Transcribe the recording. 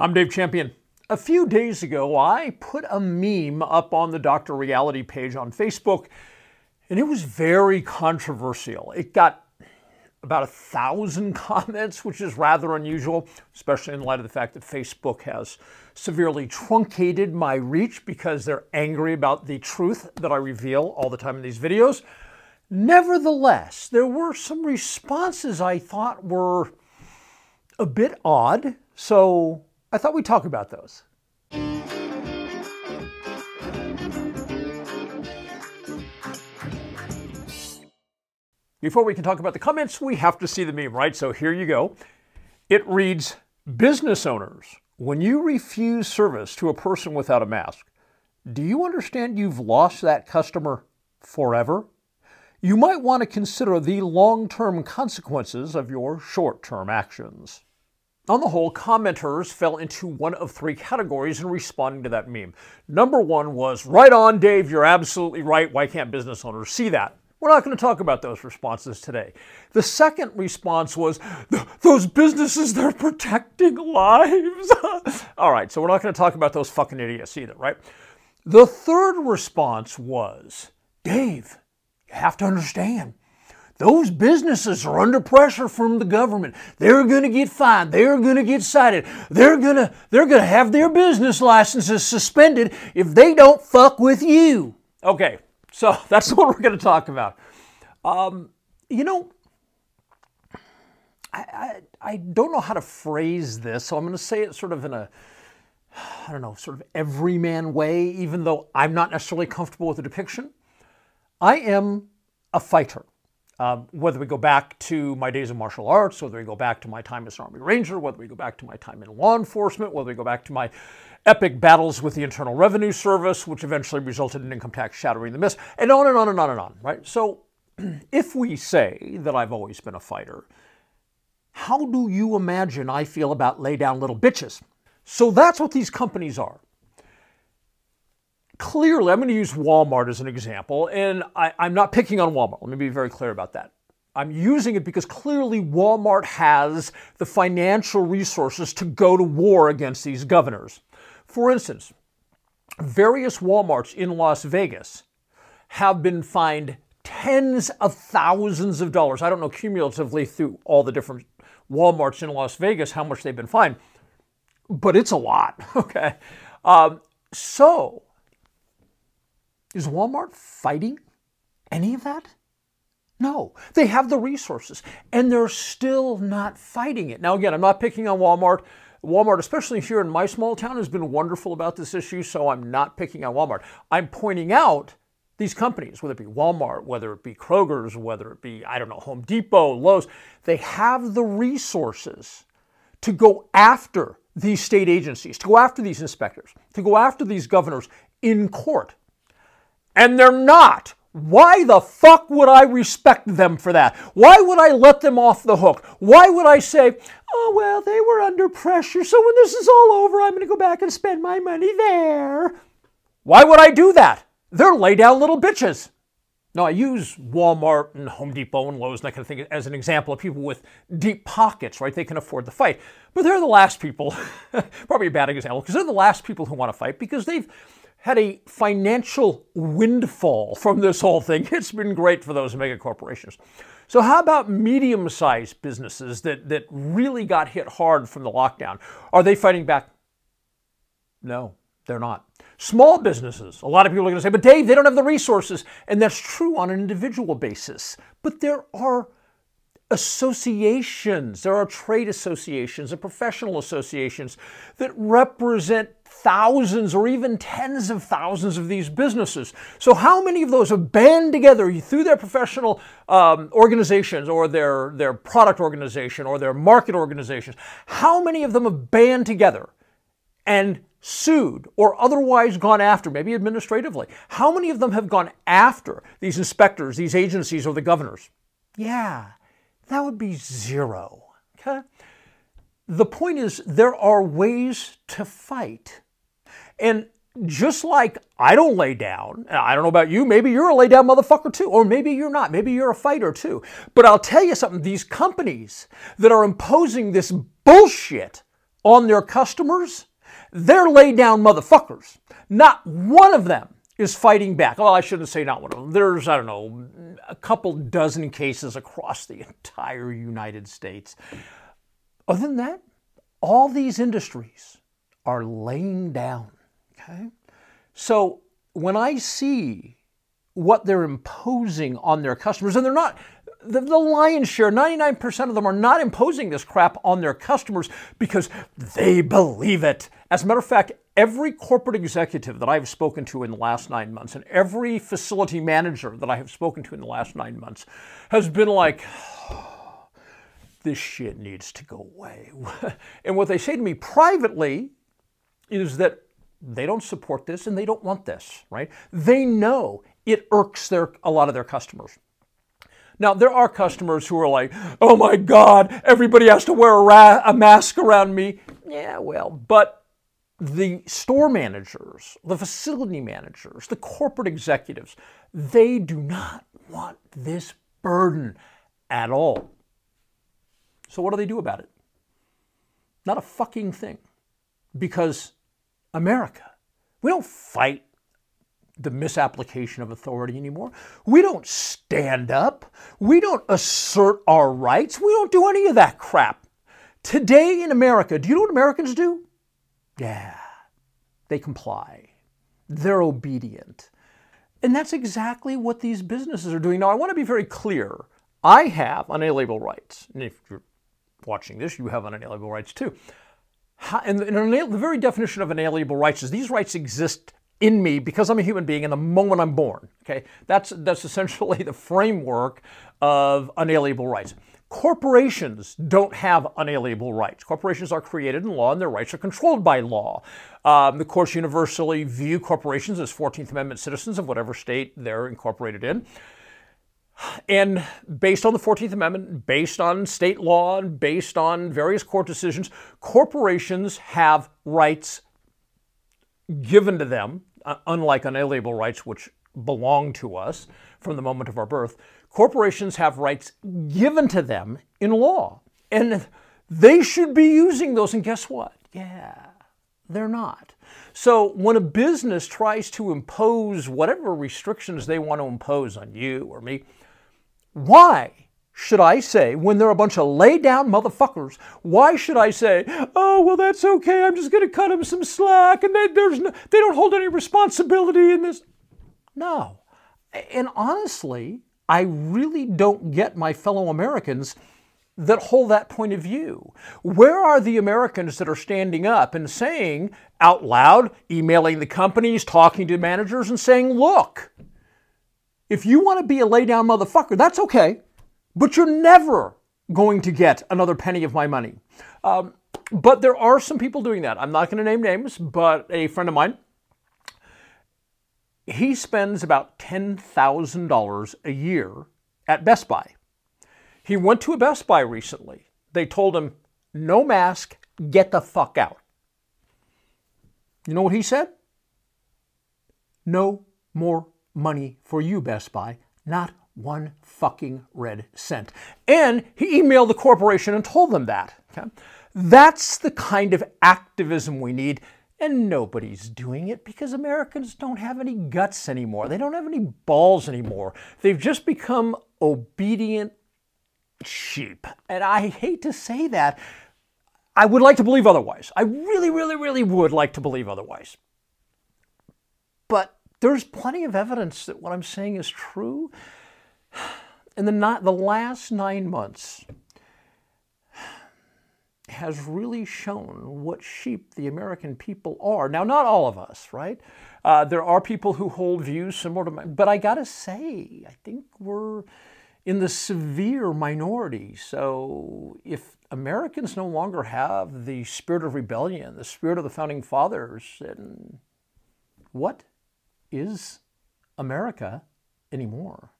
I'm Dave Champion. A few days ago, I put a meme up on the Dr. Reality page on Facebook, and it was very controversial. It got about 1,000 comments, which is rather unusual, especially in light of the fact that Facebook has severely truncated my reach because they're angry about the truth that I reveal all the time in these videos. Nevertheless, there were some responses I thought were a bit odd, so I thought we'd talk about those. Before we can talk about the comments, we have to see the meme, right? So here you go. It reads, "Business owners, when you refuse service to a person without a mask, do you understand you've lost that customer forever? You might want to consider the long-term consequences of your short-term actions." On the whole, commenters fell into one of three categories in responding to that meme. Number one was, "Right on, Dave, you're absolutely right. Why can't business owners see that?" We're not going to talk about those responses today. The second response was, "Those businesses, they're protecting lives." All right, so we're not going to talk about those fucking idiots either, right? The third response was, "Dave, you have to understand. Those businesses are under pressure from the government. They're going to get fined. They're going to get cited. They're going to have their business licenses suspended if they don't fuck with you." Okay, so that's what we're going to talk about. I don't know how to phrase this, so I'm going to say it sort of in a, sort of everyman way, even though I'm not necessarily comfortable with the depiction. I am a fighter. Whether we go back to my days of martial arts, whether we go back to my time as an Army Ranger, whether we go back to my time in law enforcement, whether we go back to my epic battles with the Internal Revenue Service, which eventually resulted in income tax shattering the mist, and on and on and on and on, right? So if we say that I've always been a fighter, how do you imagine I feel about lay down little bitches? So that's what these companies are. Clearly, I'm going to use Walmart as an example, and I'm not picking on Walmart. Let me be very clear about that. I'm using it because clearly Walmart has the financial resources to go to war against these governors. For instance, various Walmarts in Las Vegas have been fined tens of thousands of dollars. I don't know cumulatively through all the different Walmarts in Las Vegas how much they've been fined, but it's a lot, okay? So is Walmart fighting any of that? No. They have the resources, and they're still not fighting it. Now, again, I'm not picking on Walmart. Walmart, especially here in my small town, has been wonderful about this issue, so I'm not picking on Walmart. I'm pointing out these companies, whether it be Walmart, whether it be Kroger's, whether it be, Home Depot, Lowe's, they have the resources to go after these state agencies, to go after these inspectors, to go after these governors in court. And they're not. Why the fuck would I respect them for that? Why would I let them off the hook? Why would I say, "Oh, well, they were under pressure, so when this is all over, I'm going to go back and spend my money there"? Why would I do that? They're lay down little bitches. Now, I use Walmart and Home Depot and Lowe's and that kind of thing as an example of people with deep pockets, right? They can afford the fight. But they're the last people, probably a bad example, because they're the last people who want to fight because they've had a financial windfall from this whole thing. It's been great for those mega corporations. So how about medium-sized businesses that really got hit hard from the lockdown? Are they fighting back? No, they're not. Small businesses, a lot of people are going to say, "But Dave, they don't have the resources." And that's true on an individual basis. But there are associations, there are trade associations and professional associations that represent thousands or even tens of thousands of these businesses. So how many of those are band together through their professional organizations or their product organization or their market organizations? How many of them have band together and sued or otherwise gone after, maybe administratively? How many of them have gone after these inspectors, these agencies, or the governors? Yeah, that would be zero, okay? The point is, there are ways to fight. And just like I don't lay down, and I don't know about you, maybe you're a lay down motherfucker too, or maybe you're not, maybe you're a fighter too. But I'll tell you something, these companies that are imposing this bullshit on their customers, they're laid down motherfuckers. Not one of them is fighting back. Well, I shouldn't say not one of them. There's, I don't know, a couple dozen cases across the entire United States. Other than that, all these industries are laying down, okay? So when I see what they're imposing on their customers, and they're not, the lion's share, 99% of them are not imposing this crap on their customers because they believe it. As a matter of fact, every corporate executive that I have spoken to in the last 9 months and every facility manager that I have spoken to in the last 9 months has been like, oh, this shit needs to go away. And what they say to me privately is that they don't support this and they don't want this, right? They know it irks a lot of their customers. Now, there are customers who are like, oh my God, everybody has to wear a mask around me. Yeah, well, but the store managers, the facility managers, the corporate executives, they do not want this burden at all. So what do they do about it? Not a fucking thing. Because America, we don't fight the misapplication of authority anymore. We don't stand up. We don't assert our rights. We don't do any of that crap. Today in America, do you know what Americans do? Yeah, they comply. They're obedient. And that's exactly what these businesses are doing. Now, I want to be very clear. I have unalienable rights. And if you're watching this, you have unalienable rights too. And the very definition of unalienable rights is these rights exist in me because I'm a human being and the moment I'm born, okay? That's essentially the framework of unalienable rights. Corporations don't have unalienable rights. Corporations are created in law and their rights are controlled by law. The courts universally view corporations as 14th Amendment citizens of whatever state they're incorporated in. And based on the 14th Amendment, based on state law, and based on various court decisions, corporations have rights given to them, unlike unalienable rights which belong to us from the moment of our birth. Corporations have rights given to them in law, and they should be using those, and guess what? Yeah, they're not. So when a business tries to impose whatever restrictions they want to impose on you or me, why should I say, when they're a bunch of lay-down motherfuckers, why should I say, oh, well, that's okay, I'm just going to cut them some slack, and they don't hold any responsibility in this? No. And honestly, I really don't get my fellow Americans that hold that point of view. Where are the Americans that are standing up and saying out loud, emailing the companies, talking to managers, and saying, look, if you want to be a lay-down motherfucker, that's okay. But you're never going to get another penny of my money. But there are some people doing that. I'm not going to name names, but a friend of mine, he spends about $10,000 a year at Best Buy. He went to a Best Buy recently. They told him, no mask, get the fuck out. You know what he said? No more money for you, Best Buy. Not one fucking red cent. And he emailed the corporation and told them that. Okay? That's the kind of activism we need, and nobody's doing it because Americans don't have any guts anymore. They don't have any balls anymore. They've just become obedient sheep. And I hate to say that. I would like to believe otherwise. I really, really, really would like to believe otherwise. But there's plenty of evidence that what I'm saying is true. And the last 9 months has really shown what sheep the American people are. Now, not all of us, right? There are people who hold views similar to mine, but I gotta say, I think we're in the severe minority. So if Americans no longer have the spirit of rebellion, the spirit of the Founding Fathers, then what is America anymore?